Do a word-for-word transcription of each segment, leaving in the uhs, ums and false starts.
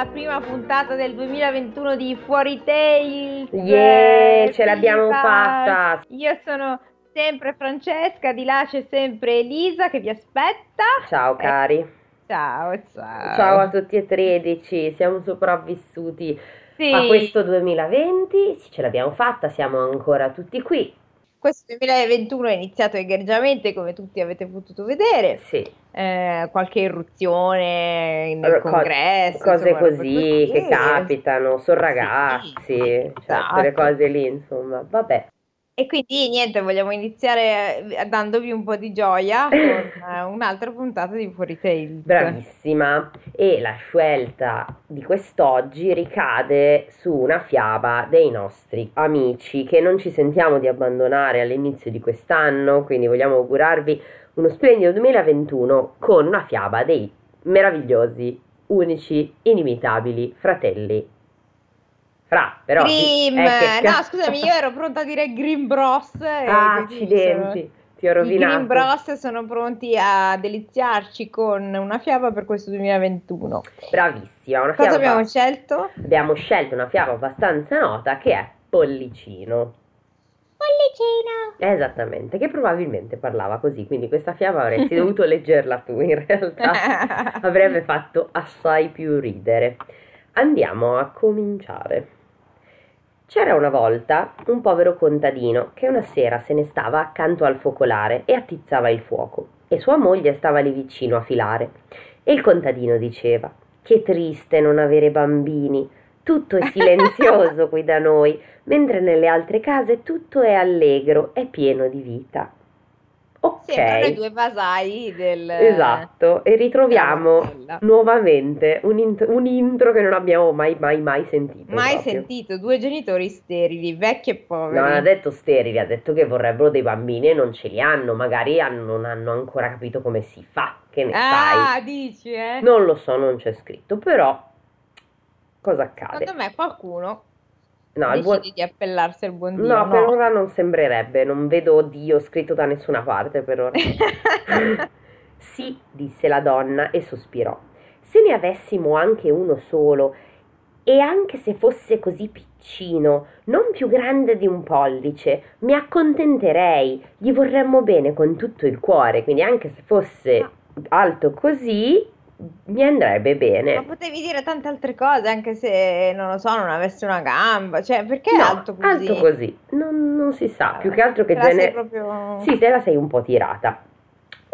alla prima puntata del duemilaventuno di Fuori Thè. Yeah, ce l'abbiamo fatta! Io sono sempre Francesca, di là c'è sempre Elisa che vi aspetta. Ciao cari! Eh, ciao, ciao! Ciao a tutti e tredici, siamo sopravvissuti sì. a questo duemilaventi, sì, ce l'abbiamo fatta, siamo ancora tutti qui. Questo duemilaventuno è iniziato egregiamente, come tutti avete potuto vedere, sì. eh, qualche irruzione nel allora, congresso, co- cose insomma, così che capitano, sono ragazzi, sì, cioè, esatto. quelle cose lì, insomma, vabbè. E quindi niente, vogliamo iniziare dandovi un po' di gioia con un'altra puntata di Fuori Thè. Bravissima! E la scelta di quest'oggi ricade su una fiaba dei nostri amici che non ci sentiamo di abbandonare all'inizio di quest'anno, quindi vogliamo augurarvi uno splendido duemilaventuno con una fiaba dei meravigliosi, unici, inimitabili fratelli. Fra, però Green, di, eh, che... no scusami, io ero pronta a dire Green Bros. E ah, accidenti, sono... ti ho rovinato. I Green Bros sono pronti a deliziarci con una fiaba per questo duemilaventuno. Bravissima, una cosa fiaba. Cosa abbiamo scelto? Abbiamo scelto una fiaba abbastanza nota che è Pollicino. Pollicino! Esattamente, che probabilmente parlava così, quindi questa fiaba avresti dovuto leggerla tu, in realtà avrebbe fatto assai più ridere. Andiamo a cominciare. C'era una volta un povero contadino che una sera se ne stava accanto al focolare e attizzava il fuoco, e sua moglie stava lì vicino a filare. E il contadino diceva: che triste non avere bambini, tutto è silenzioso qui da noi, mentre nelle altre case tutto è allegro e pieno di vita. Ok. Sembrano i due vasai del... Esatto, e ritroviamo nuovamente un, int- un intro che non abbiamo mai mai mai sentito. Mai proprio. Sentito, due genitori sterili, vecchi e poveri. No, non ha detto sterili, ha detto che vorrebbero dei bambini e non ce li hanno, magari hanno, non hanno ancora capito come si fa, che ne sai. Ah, dici, eh? Non lo so, non c'è scritto, però cosa accade? Secondo me qualcuno... No, il buon... di appellarsi al buon Dio. No, no, per ora non sembrerebbe, non vedo Dio scritto da nessuna parte per ora. Sì, disse la donna e sospirò. Se ne avessimo anche uno solo, e anche se fosse così piccino, non più grande di un pollice, mi accontenterei, gli vorremmo bene con tutto il cuore, quindi anche se fosse alto così... mi andrebbe bene. Ma potevi dire tante altre cose, anche se, non lo so, non avesse una gamba, cioè perché no, alto così? alto così, non, non si sa, allora, più che altro che... Te gener- proprio... Sì, te la sei un po' tirata.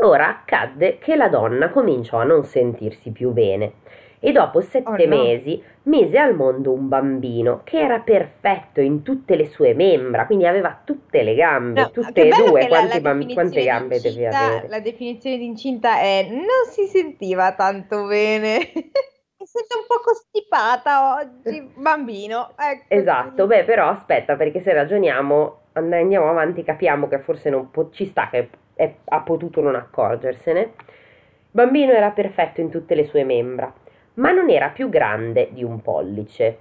Ora accadde che la donna cominciò a non sentirsi più bene e dopo sette oh, no. mesi mise al mondo un bambino che era perfetto in tutte le sue membra, quindi aveva tutte le gambe, no, tutte e due, quante, la, la quante gambe devi avere. La definizione di incinta è: non si sentiva tanto bene, mi sento un po' costipata oggi, bambino. Ecco. Esatto, beh però aspetta, perché se ragioniamo, andiamo avanti, capiamo che forse non po- ci sta che è, ha potuto non accorgersene. Il bambino era perfetto in tutte le sue membra, ma non era più grande di un pollice.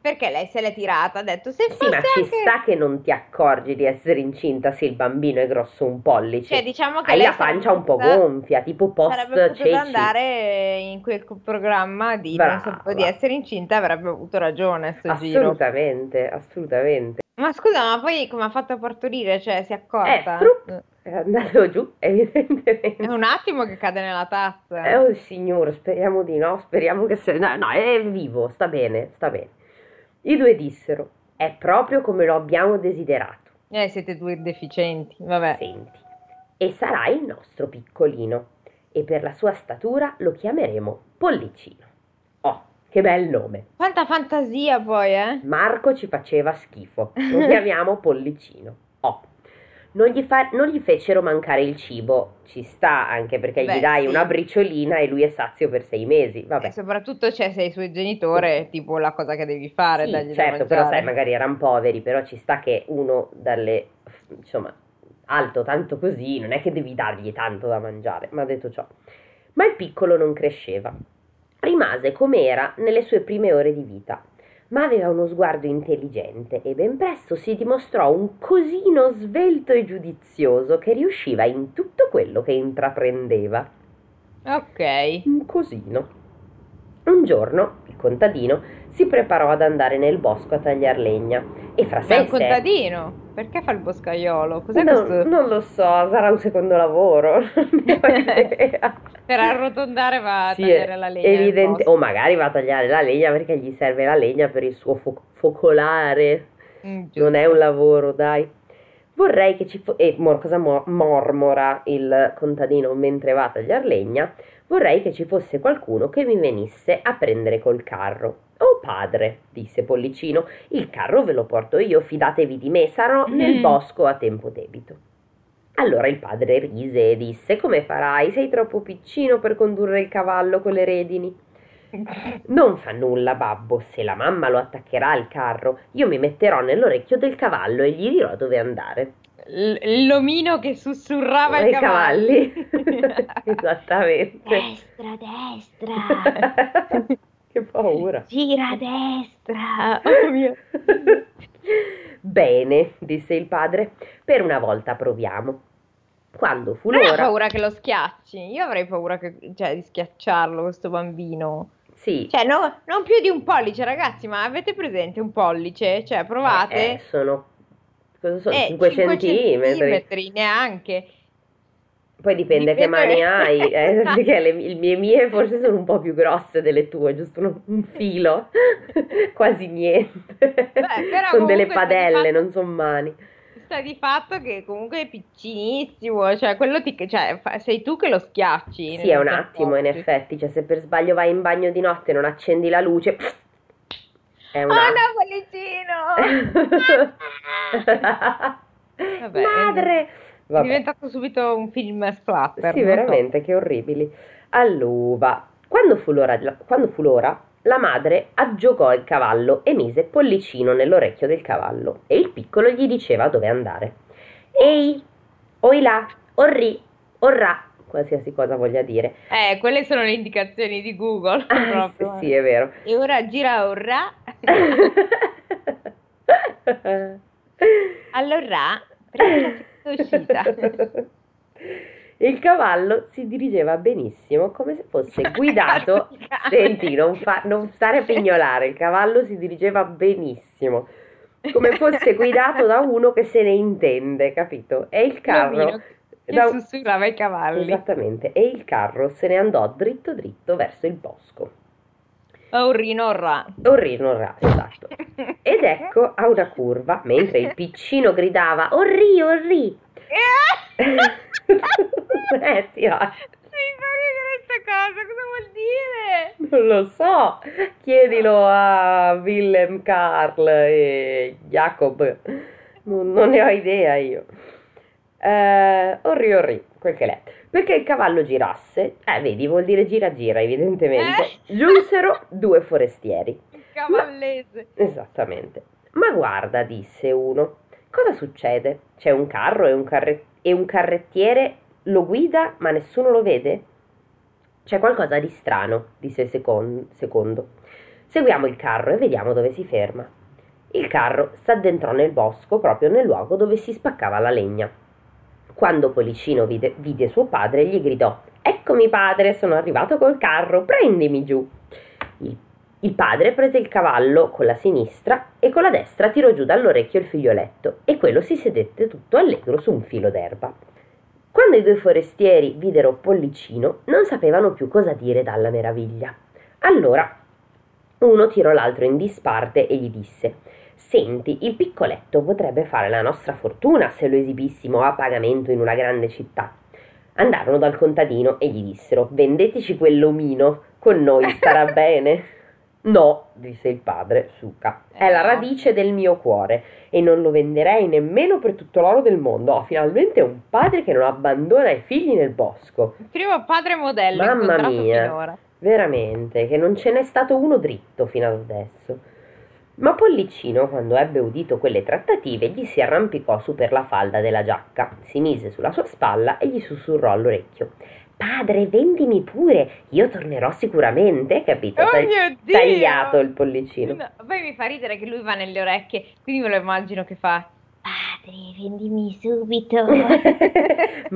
Perché lei se l'è tirata, ha detto se fosse... Sì, ma ci anche... sta che non ti accorgi di essere incinta se il bambino è grosso un pollice. Cioè, diciamo che hai la pancia un po' gonfia, tipo post ceci. Sarebbe potuto andare in quel programma di non sapevo di essere incinta, avrebbe avuto ragione a sto giro. Assolutamente, assolutamente. Ma scusa, ma poi come ha fatto a partorire? Cioè, si è accorta? Eh, è andato giù, evidentemente. È un attimo che cade nella tazza. Eh, oh signore, speriamo di no, speriamo che... Se... No, no, è vivo, sta bene, sta bene. I due dissero: è proprio come lo abbiamo desiderato. Eh, siete due deficienti, vabbè. Senti, e sarà il nostro piccolino, e per la sua statura lo chiameremo Pollicino. Oh, che bel nome. Quanta fantasia poi, eh? Marco ci faceva schifo, lo chiamiamo Pollicino. Oh, non gli, fa- non gli fecero mancare il cibo, ci sta anche perché Beh, gli dai sì. una briciolina e lui è sazio per sei mesi, vabbè. E soprattutto c'è cioè, sei suo genitore, tipo la cosa che devi fare, sì, dagli certo, da però sai, magari erano poveri, però ci sta che uno dalle, insomma, alto tanto così, non è che devi dargli tanto da mangiare, ma detto ciò. Ma il piccolo non cresceva. Rimase come era nelle sue prime ore di vita, ma aveva uno sguardo intelligente e ben presto si dimostrò un cosino svelto e giudizioso che riusciva in tutto quello che intraprendeva. Ok. Un cosino. Un giorno il contadino si preparò ad andare nel bosco a tagliar legna e fra sé e sé... il contadino? Perché fa il boscaiolo? Cos'è no, questo? Non lo so, sarà un secondo lavoro, non ne ho idea. Per arrotondare va a sì, tagliare la legna evidente... o magari va a tagliare la legna perché gli serve la legna per il suo fo- focolare. Mm, non è un lavoro, dai. Vorrei che ci fosse... E mor- cosa mor- mormora il contadino mentre va a tagliar legna? Vorrei che ci fosse qualcuno che mi venisse a prendere col carro. «Oh padre», disse Pollicino, «il carro ve lo porto io, fidatevi di me, sarò mm. nel bosco a tempo debito». Allora il padre rise e disse: «Come farai? Sei troppo piccino per condurre il cavallo con le redini». «Non fa nulla, babbo, se la mamma lo attaccherà al carro, io mi metterò nell'orecchio del cavallo e gli dirò dove andare». L- l'omino che sussurrava i cavalli, cavalli. Esattamente. Destra, destra. Che paura. Gira a destra. Oh mio. Bene, disse il padre, per una volta proviamo. Quando fu l'ora... Non ho paura che lo schiacci. Io avrei paura che, cioè, di schiacciarlo questo bambino. Sì. Cioè, no, non più di un pollice, ragazzi, ma avete presente un pollice? Cioè, provate. Eh, eh sono Cosa sono? Eh, cinque centimetri. centimetri neanche. Poi dipende, dipende che mani hai, eh, perché le mie, mie forse sono un po' più grosse delle tue, giusto un, un filo, quasi niente. Beh, sono delle padelle, fatto, non sono mani. Sta di fatto che comunque è piccinissimo, cioè quello ti, cioè, sei tu che lo schiacci. Sì, è un attimo porti. In effetti, cioè se per sbaglio vai in bagno di notte e non accendi la luce... Una... Oh no, Pollicino! Vabbè, madre! Vabbè. È diventato subito un film splatter. Sì, veramente, so. Che orribili. Allora, quando fu l'ora, quando fu l'ora, la madre aggiogò il cavallo e mise Pollicino nell'orecchio del cavallo e il piccolo gli diceva dove andare. Ehi, oilà, orri, orrà, qualsiasi cosa voglia dire. Eh, quelle sono le indicazioni di Google. Ah, sì, sì, è vero. E ora gira orrà. Allora, prendi la uscita. Il cavallo si dirigeva benissimo, come se fosse guidato. Senti, non, fa, non stare a pignolare. Il cavallo si dirigeva benissimo, come fosse guidato da uno che se ne intende, capito? E il carro che da... sussurrava i cavalli. Esattamente. E il carro se ne andò dritto dritto verso il bosco. Orrino orrà. Orrino orrà, esatto. Ed ecco a una curva, mentre il piccino gridava orrì, orrì. Eh, ti va. Sì, fa ridere questa cosa, cosa vuol dire? Non lo so, chiedilo a Willem Karl e Jacob, non, non ne ho idea io. Uh, orri orri, quel che l'è, perché il cavallo girasse, eh vedi, vuol dire gira gira evidentemente, eh? Giunsero due forestieri. Cavallese. Ma... Esattamente. Ma guarda, disse uno, cosa succede? C'è un carro e un, carre... e un carrettiere lo guida ma nessuno lo vede? C'è qualcosa di strano, disse il secon... secondo. Seguiamo il carro e vediamo dove si ferma. Il carro s'addentrò nel bosco proprio nel luogo dove si spaccava la legna. Quando Pollicino vide, vide suo padre, gli gridò: «Eccomi padre, sono arrivato col carro, prendimi giù!» Il, il padre prese il cavallo con la sinistra e con la destra tirò giù dall'orecchio il figlioletto e quello si sedette tutto allegro su un filo d'erba. Quando i due forestieri videro Pollicino, non sapevano più cosa dire dalla meraviglia. Allora uno tirò l'altro in disparte e gli disse: «Senti, il piccoletto potrebbe fare la nostra fortuna se lo esibissimo a pagamento in una grande città». Andarono dal contadino e gli dissero: «Vendetici quell'omino, con noi starà bene». «No», disse il padre, suca, «è la radice del mio cuore e non lo venderei nemmeno per tutto l'oro del mondo. Ho finalmente un padre che non abbandona i figli nel bosco». Il primo padre modello incontrato finora. Mamma mia, veramente, che non ce n'è stato uno dritto fino ad adesso. Ma Pollicino, quando ebbe udito quelle trattative, gli si arrampicò su per la falda della giacca, si mise sulla sua spalla e gli sussurrò all'orecchio: «Padre, vendimi pure, io tornerò sicuramente», capito? Oh Ta- mio Dio! Tagliato il Pollicino. No, poi mi fa ridere che lui va nelle orecchie, quindi me lo immagino che fa: «Padre, vendimi subito».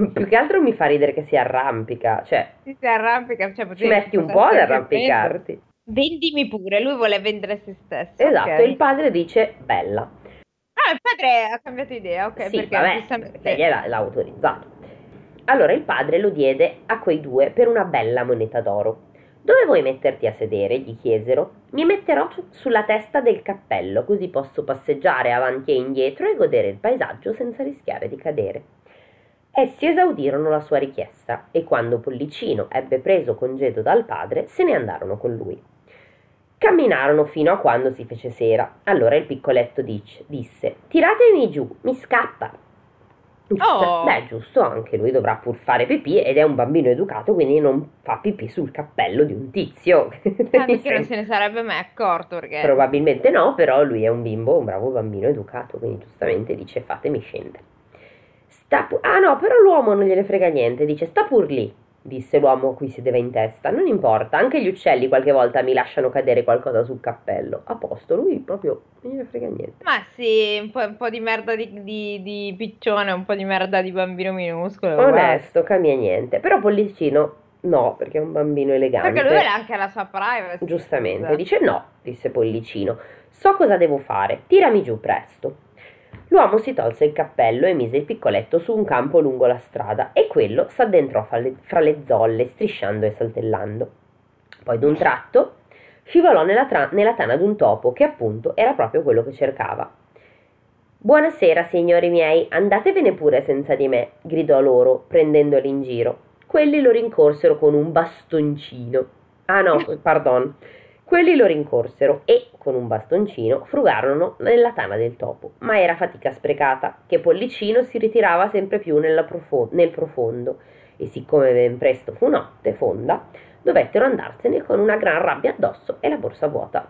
Più che altro mi fa ridere che si arrampica, cioè... Si, si arrampica, cioè... Ci metti un po' ad arrampicarti. vendimi pure, lui vuole vendere se stesso. Esatto, okay. Il padre dice bella. Ah, il padre ha cambiato idea, ok. Sì, perché vabbè, giustamente... perché gliela, l'ha autorizzato. Allora il padre lo diede a quei due per una bella moneta d'oro. Dove vuoi metterti a sedere? Gli chiesero. Mi metterò sulla testa del cappello, così posso passeggiare avanti e indietro e godere il paesaggio senza rischiare di cadere. Essi esaudirono la sua richiesta e quando Pollicino ebbe preso congedo dal padre, se ne andarono con lui. Camminarono fino a quando si fece sera. Allora il piccoletto dice, disse, tiratemi giù, mi scappa. Oh. Beh, giusto, anche lui dovrà pur fare pipì ed è un bambino educato, quindi non fa pipì sul cappello di un tizio. Tanto che non se ne sarebbe mai accorto, perché... Probabilmente no, però lui è un bimbo, un bravo bambino educato, quindi giustamente dice fatemi scendere. Sta pu- ah no, però l'uomo non gliene frega niente, dice sta pur lì, disse l'uomo a cui sedeva in testa, non importa, anche gli uccelli qualche volta mi lasciano cadere qualcosa sul cappello, a posto, lui proprio non gliene frega niente. Ma sì, un po', un po' di merda di, di, di piccione, un po' di merda di bambino minuscolo. Onesto, guarda. Cambia niente, però Pollicino no, perché è un bambino elegante. Perché lui ha anche la sua privacy. Giustamente, cosa. Dice no, disse Pollicino, so cosa devo fare, tirami giù presto. L'uomo si tolse il cappello e mise il piccoletto su un campo lungo la strada e quello s'addentrò fra le, fra le zolle, strisciando e saltellando. Poi d'un tratto scivolò nella, tra, nella tana d'un topo che appunto era proprio quello che cercava. «Buonasera, signori miei, andatevene pure senza di me!» gridò loro, prendendoli in giro. Quelli lo rincorsero con un bastoncino. Ah no, pardon. Quelli lo rincorsero e, con un bastoncino, frugarono nella tana del topo, ma era fatica sprecata, che Pollicino si ritirava sempre più nella profo- nel profondo e, siccome ben presto fu notte fonda, dovettero andarsene con una gran rabbia addosso e la borsa vuota.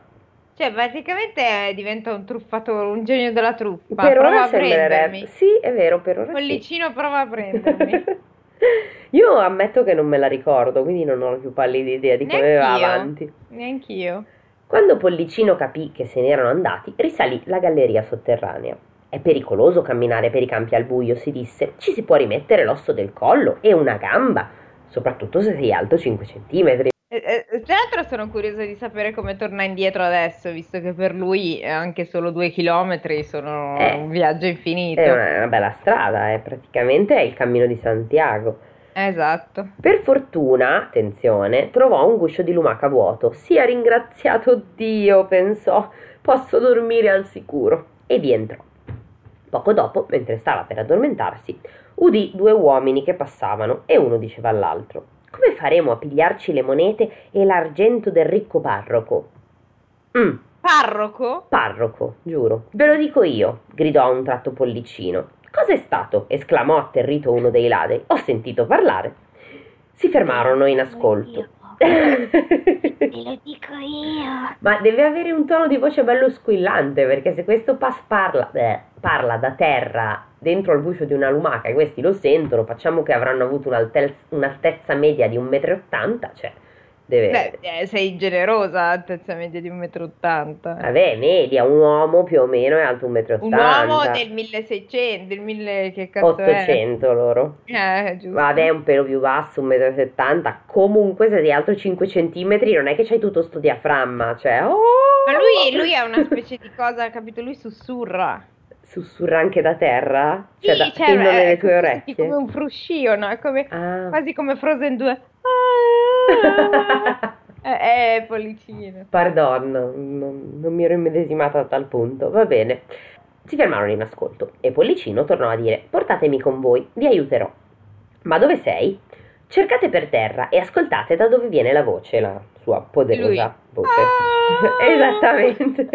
Cioè, praticamente diventa un truffatore, un genio della truffa. Per prova ora a sembrerebbe. Sì, è vero, per ora Pollicino sì. Prova a prendermi. Io ammetto che non me la ricordo, quindi non ho più pallida idea di come va avanti. Neanch'io. Quando Pollicino capì che se ne erano andati, risalì la galleria sotterranea. È pericoloso camminare per i campi al buio, si disse. Ci si può rimettere l'osso del collo e una gamba, soprattutto se sei alto cinque centimetri. Eh, eh, tra l'altro sono curiosa di sapere come torna indietro adesso, visto che per lui anche solo due chilometri sono eh, un viaggio infinito. È una, una bella strada, eh, praticamente è il cammino di Santiago. Esatto. Per fortuna, attenzione, trovò un guscio di lumaca vuoto. Sia ringraziato Dio, pensò, posso dormire al sicuro. E vi entrò. Poco dopo, mentre stava per addormentarsi, udì due uomini che passavano e uno diceva all'altro: come faremo a pigliarci le monete e l'argento del ricco parroco? Mm. Parroco? Parroco, giuro. Ve lo dico io, gridò a un tratto Pollicino. Cos'è stato? Esclamò atterrito uno dei ladri. Ho sentito parlare. Si fermarono in ascolto. Ve lo dico io. Ma deve avere un tono di voce bello squillante, perché se questo pass parla, beh, parla da terra dentro al bucio di una lumaca e questi lo sentono, facciamo che avranno avuto un'altezza, un'altezza media di un metro e ottanta, cioè deve... Beh, sei generosa, altezza media di un metro e ottanta. Vabbè, media, un uomo più o meno è alto un metro e ottanta. Un uomo del milleseicento, del mille che cazzo ottocento è? Loro. Eh, giusto. Vabbè, un pelo più basso, un metro e settanta, comunque se sei alto cinque centimetri non è che c'hai tutto sto diaframma, cioè... Oh! Ma lui, lui è una specie di cosa, capito? Lui sussurra. Sussurra anche da terra? Sì, cioè, da, cioè è, nelle tue orecchie. Come un fruscio, no? È come, ah. Quasi come Frozen due. Ah, eh, eh, Pollicino. Pardon, non, non mi ero immedesimata a tal punto. Va bene. Si fermarono in ascolto e Pollicino tornò a dire: portatemi con voi, vi aiuterò. Ma dove sei? Cercate per terra e ascoltate da dove viene la voce, la sua poderosa Lui. voce. Ah. Esattamente.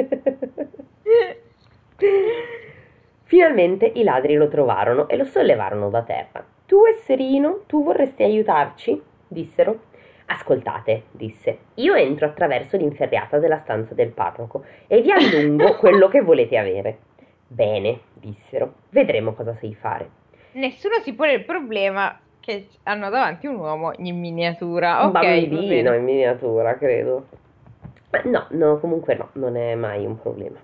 Finalmente i ladri lo trovarono e lo sollevarono da terra. Tu, esserino, tu vorresti aiutarci? Dissero. Ascoltate, disse, io entro attraverso l'inferriata della stanza del parroco e vi allungo quello che volete avere. Bene, dissero, vedremo cosa sai fare. Nessuno si pone il problema che hanno davanti un uomo in miniatura. Un okay, bambino in miniatura, credo. Ma no, no, comunque no, non è mai un problema.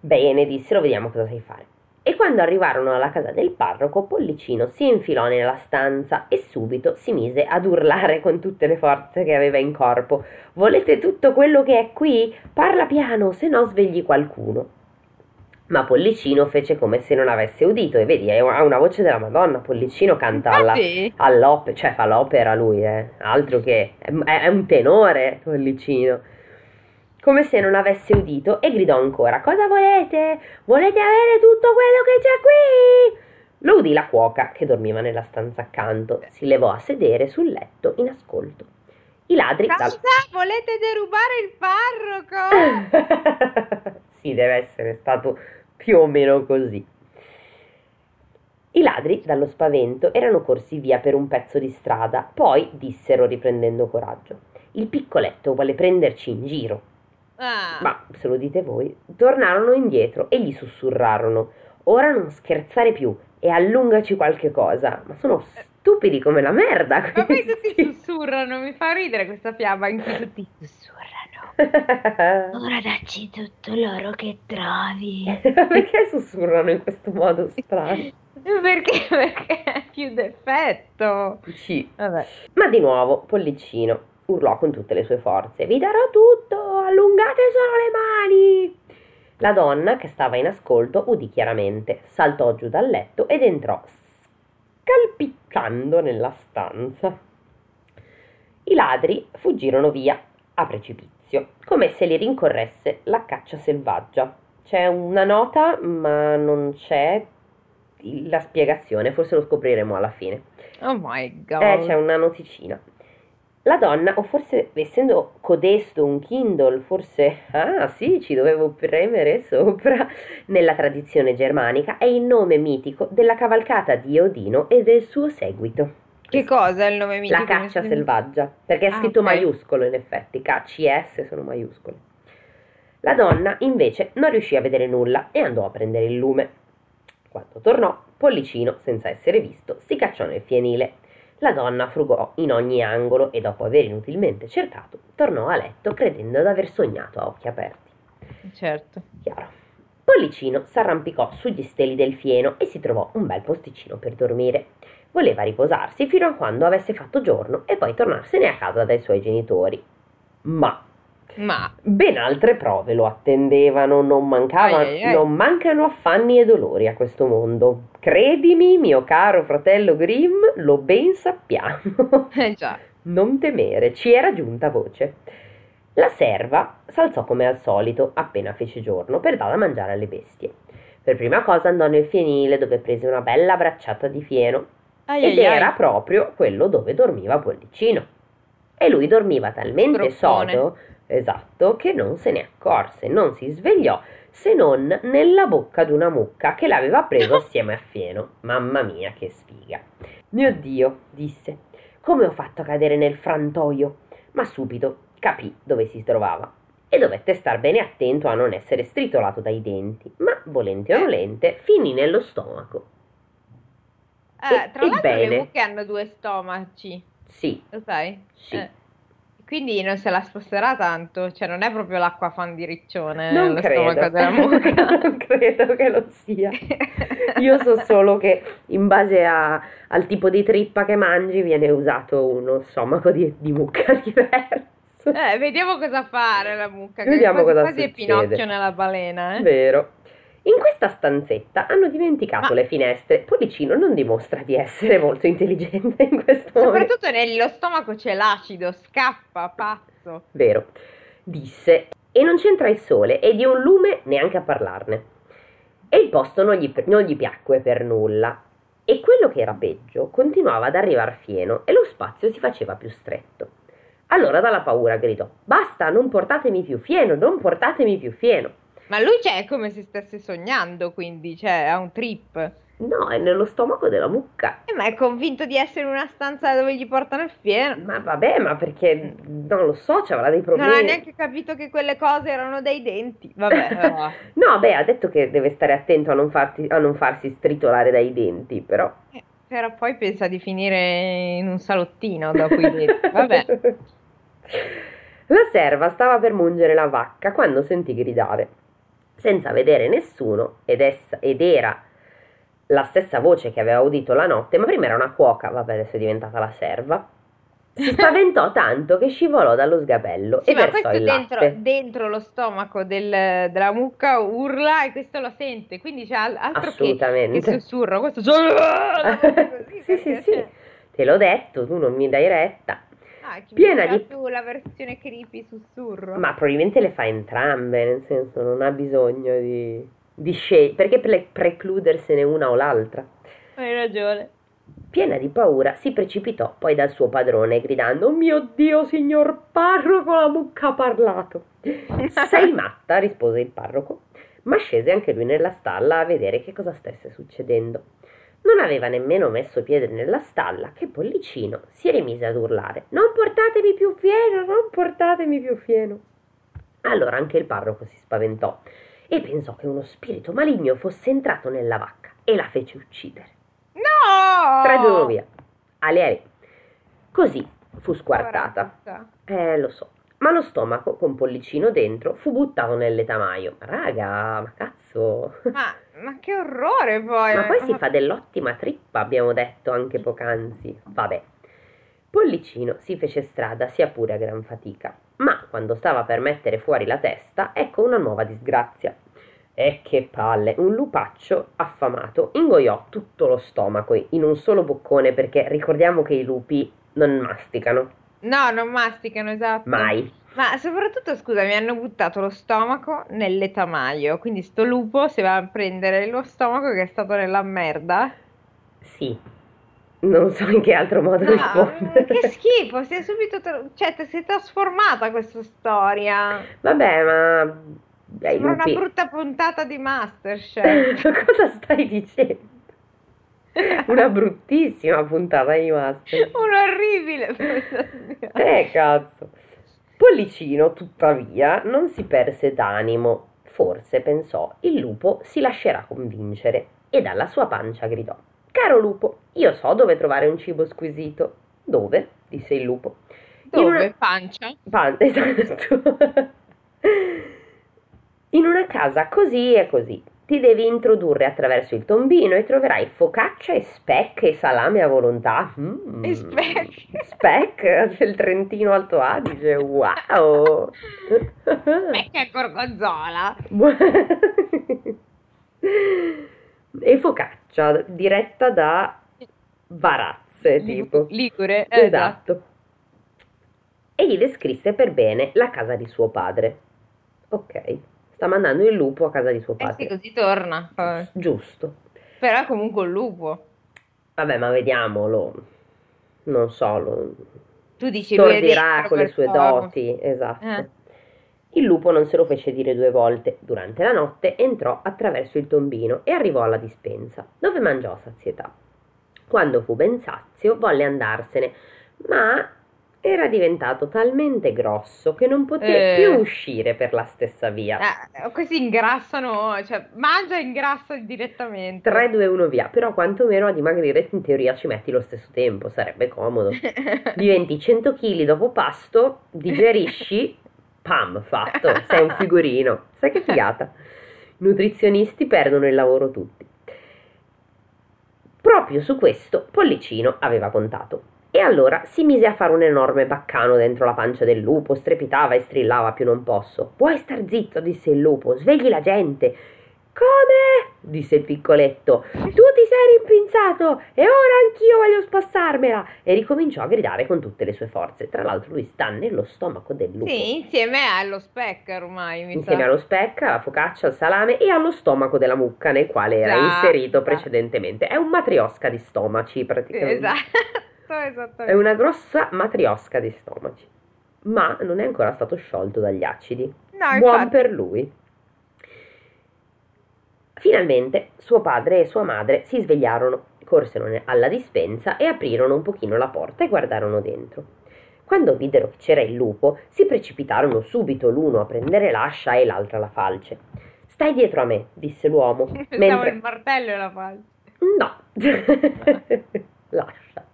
Bene, dissero, vediamo cosa sai fare. E quando arrivarono alla casa del parroco, Pollicino si infilò nella stanza e subito si mise ad urlare con tutte le forze che aveva in corpo: «Volete tutto quello che è qui? Parla piano, se no svegli qualcuno!» Ma Pollicino fece come se non avesse udito, e vedi, ha una voce della Madonna. Pollicino canta alla, all'opera, cioè fa l'opera lui, eh. Altro che, è un tenore Pollicino. Come se non avesse udito, e gridò ancora: «Cosa volete? Volete avere tutto quello che c'è qui?» Lo udì la cuoca, che dormiva nella stanza accanto. Si levò a sedere sul letto in ascolto. I ladri... Cosa? Volete derubare il parroco? Sì, deve essere stato più o meno così. I ladri, dallo spavento, erano corsi via per un pezzo di strada. Poi dissero, riprendendo coraggio: «Il piccoletto vuole prenderci in giro». Ah. Ma se lo dite voi. Tornarono indietro e gli sussurrarono: «Ora non scherzare più e allungaci qualche cosa». Ma sono stupidi come la merda questi. Ma poi tutti sussurrano, mi fa ridere questa fiaba in cui tutti sussurrano: «Ora dacci tutto l'oro che trovi». Perché sussurrano in questo modo strano? Perché? Perché è più d'effetto. Sì. Vabbè. Ma di nuovo Pollicino urlò con tutte le sue forze: «Vi darò tutto, allungate solo le mani!» La donna, che stava in ascolto, udì chiaramente, saltò giù dal letto ed entrò scalpicciando nella stanza. I ladri fuggirono via a precipizio, come se li rincorresse la caccia selvaggia. C'è una nota, ma non c'è la spiegazione, forse lo scopriremo alla fine. Oh my god! Eh, c'è una noticina. La donna, o forse essendo codesto un Kindle, forse, ah sì, ci dovevo premere sopra, nella tradizione germanica è il nome mitico della cavalcata di Odino e del suo seguito. Che Questo. Cosa è il nome mitico? La caccia selvaggia, perché è scritto ah, okay. maiuscolo in effetti, K C S sono maiuscole. La donna invece non riuscì a vedere nulla e andò a prendere il lume. Quando tornò, Pollicino, senza essere visto, si cacciò nel fienile. La donna frugò in ogni angolo e, dopo aver inutilmente cercato, tornò a letto credendo d'aver sognato a occhi aperti. Certo. Chiaro. Pollicino s'arrampicò sugli steli del fieno e si trovò un bel posticino per dormire. Voleva riposarsi fino a quando avesse fatto giorno e poi tornarsene a casa dai suoi genitori. Ma... Ma... ben altre prove lo attendevano, non mancavano, ai, ai, ai. non mancano affanni e dolori a questo mondo. Credimi, mio caro fratello Grimm, lo ben sappiamo. Eh già. Non temere, ci era giunta voce. La serva s'alzò come al solito, appena fece giorno, per dar da mangiare alle bestie. Per prima cosa andò nel fienile, dove prese una bella bracciata di fieno. Ai, ed ai, era ai. proprio quello dove dormiva Pollicino. E lui dormiva talmente sodo... Esatto, che non se ne accorse, non si svegliò se non nella bocca di una mucca che l'aveva preso assieme a fieno. Mamma mia, che sfiga! Mio Dio, disse, come ho fatto a cadere nel frantoio? Ma subito capì dove si trovava e dovette star bene attento a non essere stritolato dai denti, ma volente o nolente finì nello stomaco. Ah, e, tra e l'altro bene. Le mucche hanno due stomaci. Sì. Lo sai? Sì. Eh. Quindi non se la sposterà tanto, cioè non è proprio l'acqua fandiriccione non lo credo. Stomaco della mucca. Non credo che lo sia. Io so solo che in base a, al tipo di trippa che mangi viene usato uno stomaco di, di mucca diverso. Eh, vediamo cosa fare la mucca, che vediamo quasi, cosa quasi succede. È Pinocchio nella balena. Eh? Vero. In questa stanzetta hanno dimenticato Ma... le finestre. Pollicino non dimostra di essere molto intelligente in questo Soprattutto momento. Soprattutto nello stomaco c'è l'acido, scappa, pazzo. Vero, disse, e non c'entra il sole e di un lume neanche a parlarne. E il posto non gli, non gli piacque per nulla. E quello che era peggio, continuava ad arrivar fieno e lo spazio si faceva più stretto. Allora dalla paura gridò: «Basta, non portatemi più fieno, non portatemi più fieno!» Ma lui c'è come se stesse sognando, quindi, cioè, ha un trip. No, è nello stomaco della mucca. Eh, ma è convinto di essere in una stanza dove gli portano il fieno. Ma vabbè, ma perché, non lo so, ci avrà dei problemi. Non ha neanche capito che quelle cose erano dei denti. Vabbè, vabbè. No, beh, ha detto che deve stare attento a non, farti, a non farsi stritolare dai denti, però. Eh, però poi pensa di finire in un salottino dopo i denti, vabbè. La serva stava per mungere la vacca quando sentì gridare. Senza vedere nessuno, ed, essa, ed era la stessa voce che aveva udito la notte, ma prima era una cuoca, vabbè adesso è diventata la serva, si spaventò tanto che scivolò dallo sgabello sì, e versò il latte. Ma questo dentro lo stomaco del, della mucca urla e questo lo sente, quindi c'è altro che, che sussurro, questo così, sì sì sì, te l'ho detto, tu non mi dai retta. Ah, piena di più la versione creepy sussurro. Ma probabilmente le fa entrambe, nel senso non ha bisogno di, di scegliere, perché pre- precludersene una o l'altra. Hai ragione. Piena di paura si precipitò poi dal suo padrone gridando: oh mio Dio, signor parroco, la mucca ha parlato. Sei matta, rispose il parroco, ma scese anche lui nella stalla a vedere che cosa stesse succedendo. Non aveva nemmeno messo piede nella stalla che Pollicino si rimise ad urlare: non portatemi più fieno, non portatemi più fieno. Allora anche il parroco si spaventò e pensò che uno spirito maligno fosse entrato nella vacca e la fece uccidere. No! Tradulo via. Ale ale. Così fu squartata. Eh, lo so. Ma lo stomaco con Pollicino dentro fu buttato nell'etamaio. Raga, ma cazzo. Ma, ma che orrore poi. Ma poi si fa dell'ottima trippa, abbiamo detto anche poc'anzi. Vabbè. Pollicino si fece strada sia pure a gran fatica. Ma quando stava per mettere fuori la testa, ecco una nuova disgrazia. E che palle, un lupaccio affamato ingoiò tutto lo stomaco in un solo boccone, perché ricordiamo che i lupi non masticano. No, non masticano, esatto. Mai. Ma soprattutto, scusa, mi hanno buttato lo stomaco nell'etamaio, quindi sto lupo si va a prendere lo stomaco che è stato nella merda. Sì. Non so in che altro modo no, rispondere. Che schifo, si è subito tra- cioè si è trasformata questa storia. Vabbè, ma sembra una brutta puntata di MasterChef. Cosa stai dicendo? Una bruttissima puntata di Master. Un orribile. Eh cazzo. Pollicino tuttavia non si perse d'animo. Forse, pensò, il lupo si lascerà convincere, e dalla sua pancia gridò: caro lupo, io so dove trovare un cibo squisito. Dove? Disse il lupo. Dove? In una... pancia? Pancia, esatto. In una casa così e così. Ti devi introdurre attraverso il tombino e troverai focaccia e speck e salame a volontà. Mm. E speck. Speck del Trentino Alto Adige, wow! Speck e gorgonzola. E focaccia diretta da Varazze, tipo. Ligure. Esatto. esatto. E gli descrisse per bene la casa di suo padre. Ok. Sta mandando il lupo a casa di suo padre. Eh sì, così torna. Vabbè. Giusto. Però comunque il lupo. Vabbè, ma vediamolo. Non so, lo... Tu dici stordirà con le sue forno. Doti. Esatto. Eh. Il lupo non se lo fece dire due volte. Durante la notte entrò attraverso il tombino e arrivò alla dispensa, dove mangiò a sazietà. Quando fu ben sazio, volle andarsene, ma... era diventato talmente grosso che non poteva eh. più uscire per la stessa via. Eh, questi ingrassano, cioè mangia e ingrassa direttamente. tre, due, uno, via. Però quantomeno a dimagrire in teoria ci metti lo stesso tempo, sarebbe comodo. Diventi cento chili dopo pasto, digerisci, pam, fatto, sei un figurino. Sai che figata? I nutrizionisti perdono il lavoro tutti. Proprio su questo Pollicino aveva contato. E allora si mise a fare un enorme baccano dentro la pancia del lupo, strepitava e strillava più non posso. Vuoi star zitto? Disse il lupo, svegli la gente. Come? Disse il piccoletto, tu ti sei rimpinzato e ora anch'io voglio spassarmela. E ricominciò a gridare con tutte le sue forze. Tra l'altro lui sta nello stomaco del lupo. Sì, insieme allo speck ormai. Mi insieme so. allo speck, alla focaccia, al salame e allo stomaco della mucca nel quale era esatto. inserito precedentemente. È un matriosca di stomaci praticamente. Esatto. È una grossa matriosca di stomaci, ma non è ancora stato sciolto dagli acidi. No, buon infatti. Per lui. Finalmente suo padre e sua madre si svegliarono, corsero alla dispensa e aprirono un pochino la porta e guardarono dentro. Quando videro che c'era il lupo, si precipitarono subito l'uno a prendere l'ascia e l'altra la falce. Stai dietro a me, disse l'uomo. Pensavo mentre... il martello e la falce. No, l'ascia.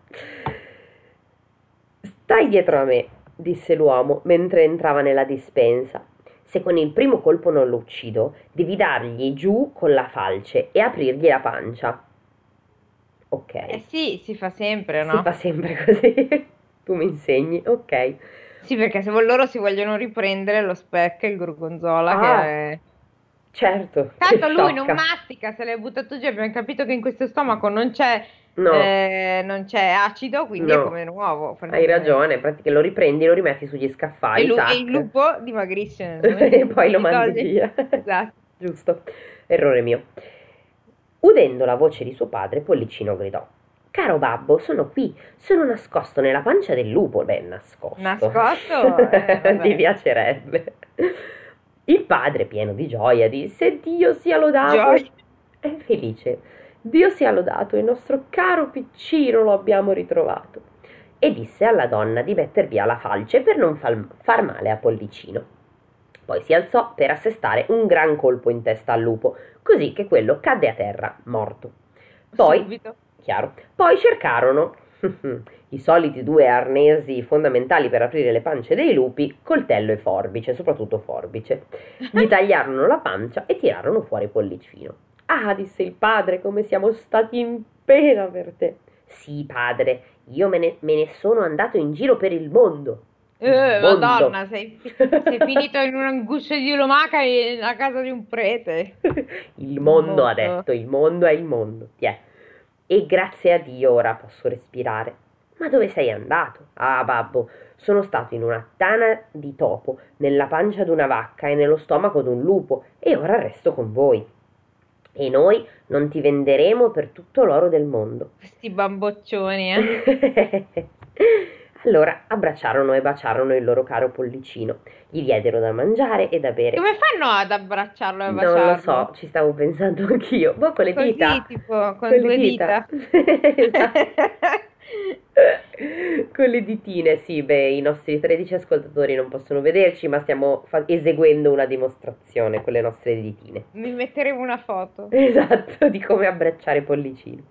Stai dietro a me, disse l'uomo mentre entrava nella dispensa. Se con il primo colpo non lo uccido, devi dargli giù con la falce e aprirgli la pancia. ok. Eh sì, si fa sempre, no? Si fa sempre così, tu mi insegni, ok. Sì, perché se loro si vogliono riprendere lo speck e il gorgonzola, ah, che è... certo. Tanto lui non mastica, se l'hai buttato giù, abbiamo capito che in questo stomaco non c'è... No. Eh, non c'è acido, quindi no, è come nuovo. Hai ragione, praticamente lo riprendi, lo rimetti sugli scaffali e, lu- e il lupo dimagrisce e poi lo mandi via. Esatto. Giusto, errore mio. Udendo la voce di suo padre, Pollicino gridò: caro babbo, sono qui, sono nascosto nella pancia del lupo. Beh, nascosto nascosto? Eh, ti piacerebbe. Il padre, pieno di gioia, disse: Dio sia lodato. Gioia. È felice. Dio sia lodato, il nostro caro piccino lo abbiamo ritrovato. E disse alla donna di metter via la falce per non far male a Pollicino. Poi si alzò per assestare un gran colpo in testa al lupo, così che quello cadde a terra, morto. Poi, subito. Chiaro, poi cercarono i soliti due arnesi fondamentali per aprire le pance dei lupi, coltello e forbice, soprattutto forbice. Gli tagliarono la pancia e tirarono fuori Pollicino. Ah, disse il padre, come siamo stati in pena per te. Sì, padre, io me ne, me ne sono andato in giro per il mondo. Il eh, mondo. Madonna, sei, sei finito in un guscio di lumaca e nella casa di un prete. Il mondo, il mondo, ha detto, il mondo è il mondo. Tiè. E grazie a Dio ora posso respirare. Ma dove sei andato? Ah, babbo, sono stato in una tana di topo, nella pancia di una vacca e nello stomaco di un lupo, e ora resto con voi. E noi non ti venderemo per tutto l'oro del mondo. Questi bamboccioni, eh? Allora abbracciarono e baciarono il loro caro Pollicino. Gli diedero da mangiare e da bere. Come fanno ad abbracciarlo e baciarlo? Non lo so, ci stavo pensando anch'io. Boh, con le Così, dita. Tipo, con, con due dita. dita. Con le ditine, sì, beh, i nostri tredici ascoltatori non possono vederci, ma stiamo fa- eseguendo una dimostrazione con le nostre ditine. Mi metteremo una foto. Esatto, di come abbracciare Pollicino.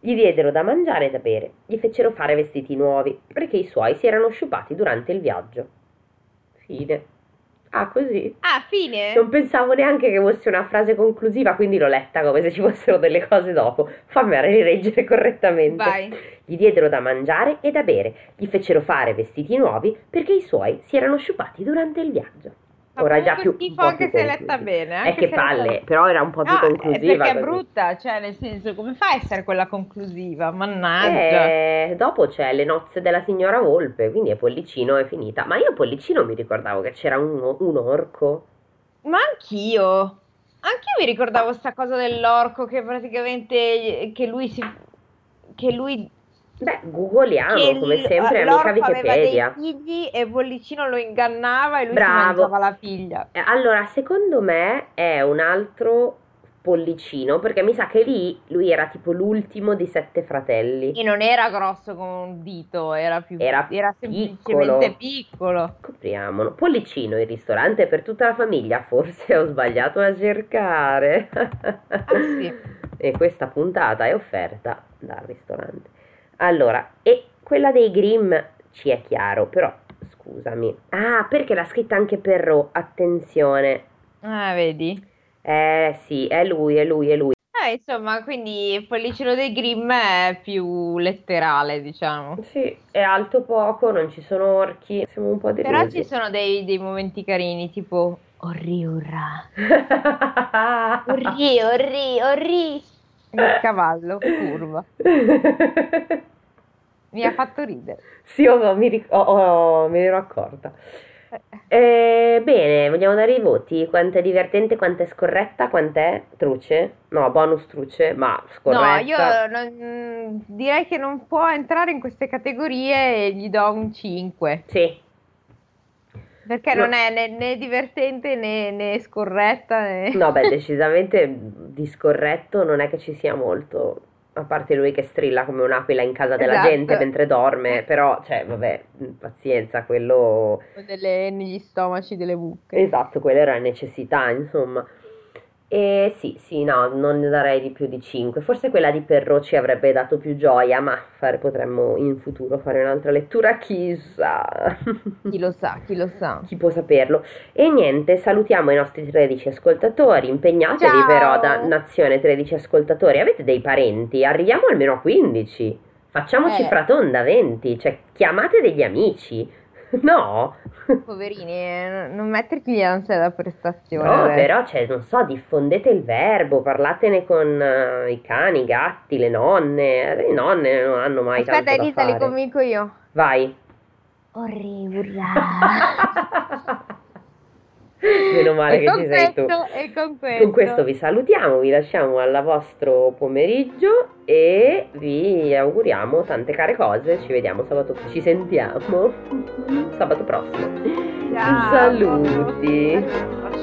Gli diedero da mangiare e da bere, gli fecero fare vestiti nuovi, perché i suoi si erano sciupati durante il viaggio. Fine. Ah, così? Ah, fine? Non pensavo neanche che fosse una frase conclusiva, quindi l'ho letta come se ci fossero delle cose dopo. Fammi rileggere correttamente. Vai. Gli diedero da mangiare e da bere, gli fecero fare vestiti nuovi perché i suoi si erano sciupati durante il viaggio. Ma ora è già più schifo, anche più se è letta bene. Anche è che palle, letta... però era un po' più no, conclusiva. Perché è brutta, cioè nel senso, come fa a essere quella conclusiva? Mannaggia. Eh, dopo c'è le nozze della signora Volpe, quindi è Pollicino, è finita. Ma io Pollicino mi ricordavo che c'era un, un orco. Ma anch'io, anch'io mi ricordavo sta cosa dell'orco che praticamente, che lui si, che lui... Beh, googliamo come sempre, amica Wikipedia. Aveva dei figli e Pollicino lo ingannava e lui Bravo. si mangiava la figlia. Allora, secondo me è un altro Pollicino, perché mi sa che lì lui era tipo l'ultimo di sette fratelli. E non era grosso come un dito, era più era, era semplicemente piccolo. Scopriamolo. Pollicino, il ristorante per tutta la famiglia, forse ho sbagliato a cercare. Ah, sì. E questa puntata è offerta dal ristorante. Allora, e quella dei Grimm ci è chiaro, però, scusami. Ah, perché l'ha scritta anche Perrault, attenzione. Ah, vedi? Eh, sì, è lui, è lui, è lui. Eh, insomma, quindi Pollicino dei Grimm è più letterale, diciamo. Sì, è alto poco, non ci sono orchi, siamo un po' delusi. Però ci sono dei, dei momenti carini, tipo... Orri, urrà. Orri, orri, orri. Il cavallo curva. Mi ha fatto ridere. Sì, oh, mi ric- oh, oh, me ne ero accorta. Eh, bene, vogliamo dare i voti? Quanto è divertente, quanto è scorretta, quanto è truce? No, bonus truce, ma scorretta. No, io non, direi che non può entrare in queste categorie e gli do un cinque. Sì. Perché no. non è né, né divertente né, né scorretta. Né... No, beh, decisamente di scorretto non è che ci sia molto, a parte lui che strilla come un'aquila in casa della esatto. gente mentre dorme, però, cioè, vabbè, pazienza, quello... Delle, negli stomaci delle buche. Esatto, quella era necessità, insomma. E sì, sì, no, non ne darei di più di cinque. Forse quella di Perrault ci avrebbe dato più gioia, ma fare, potremmo in futuro fare un'altra lettura, chissà. Chi lo sa, chi lo sa. Chi può saperlo. E niente, salutiamo i nostri tredici ascoltatori. Impegnatevi Ciao. Però da Nazione tredici ascoltatori. Avete dei parenti? Arriviamo almeno a quindici. Facciamoci eh. fratonda venti, cioè chiamate degli amici. No, poverini, non metterti l'ansia da prestazione. No, adesso. Però, cioè, non so, diffondete il verbo, parlatene con uh, i cani, i gatti, le nonne. Le nonne non hanno mai Aspetta, tanto Elisa, da fare. Aspetta, Elisa, li convinco io. Vai. Orribula. Meno male e che ci sei tu. E con questo. Con questo vi salutiamo, vi lasciamo al vostro pomeriggio e vi auguriamo tante care cose. Ci vediamo sabato, ci sentiamo sabato prossimo. Ciao. Saluti.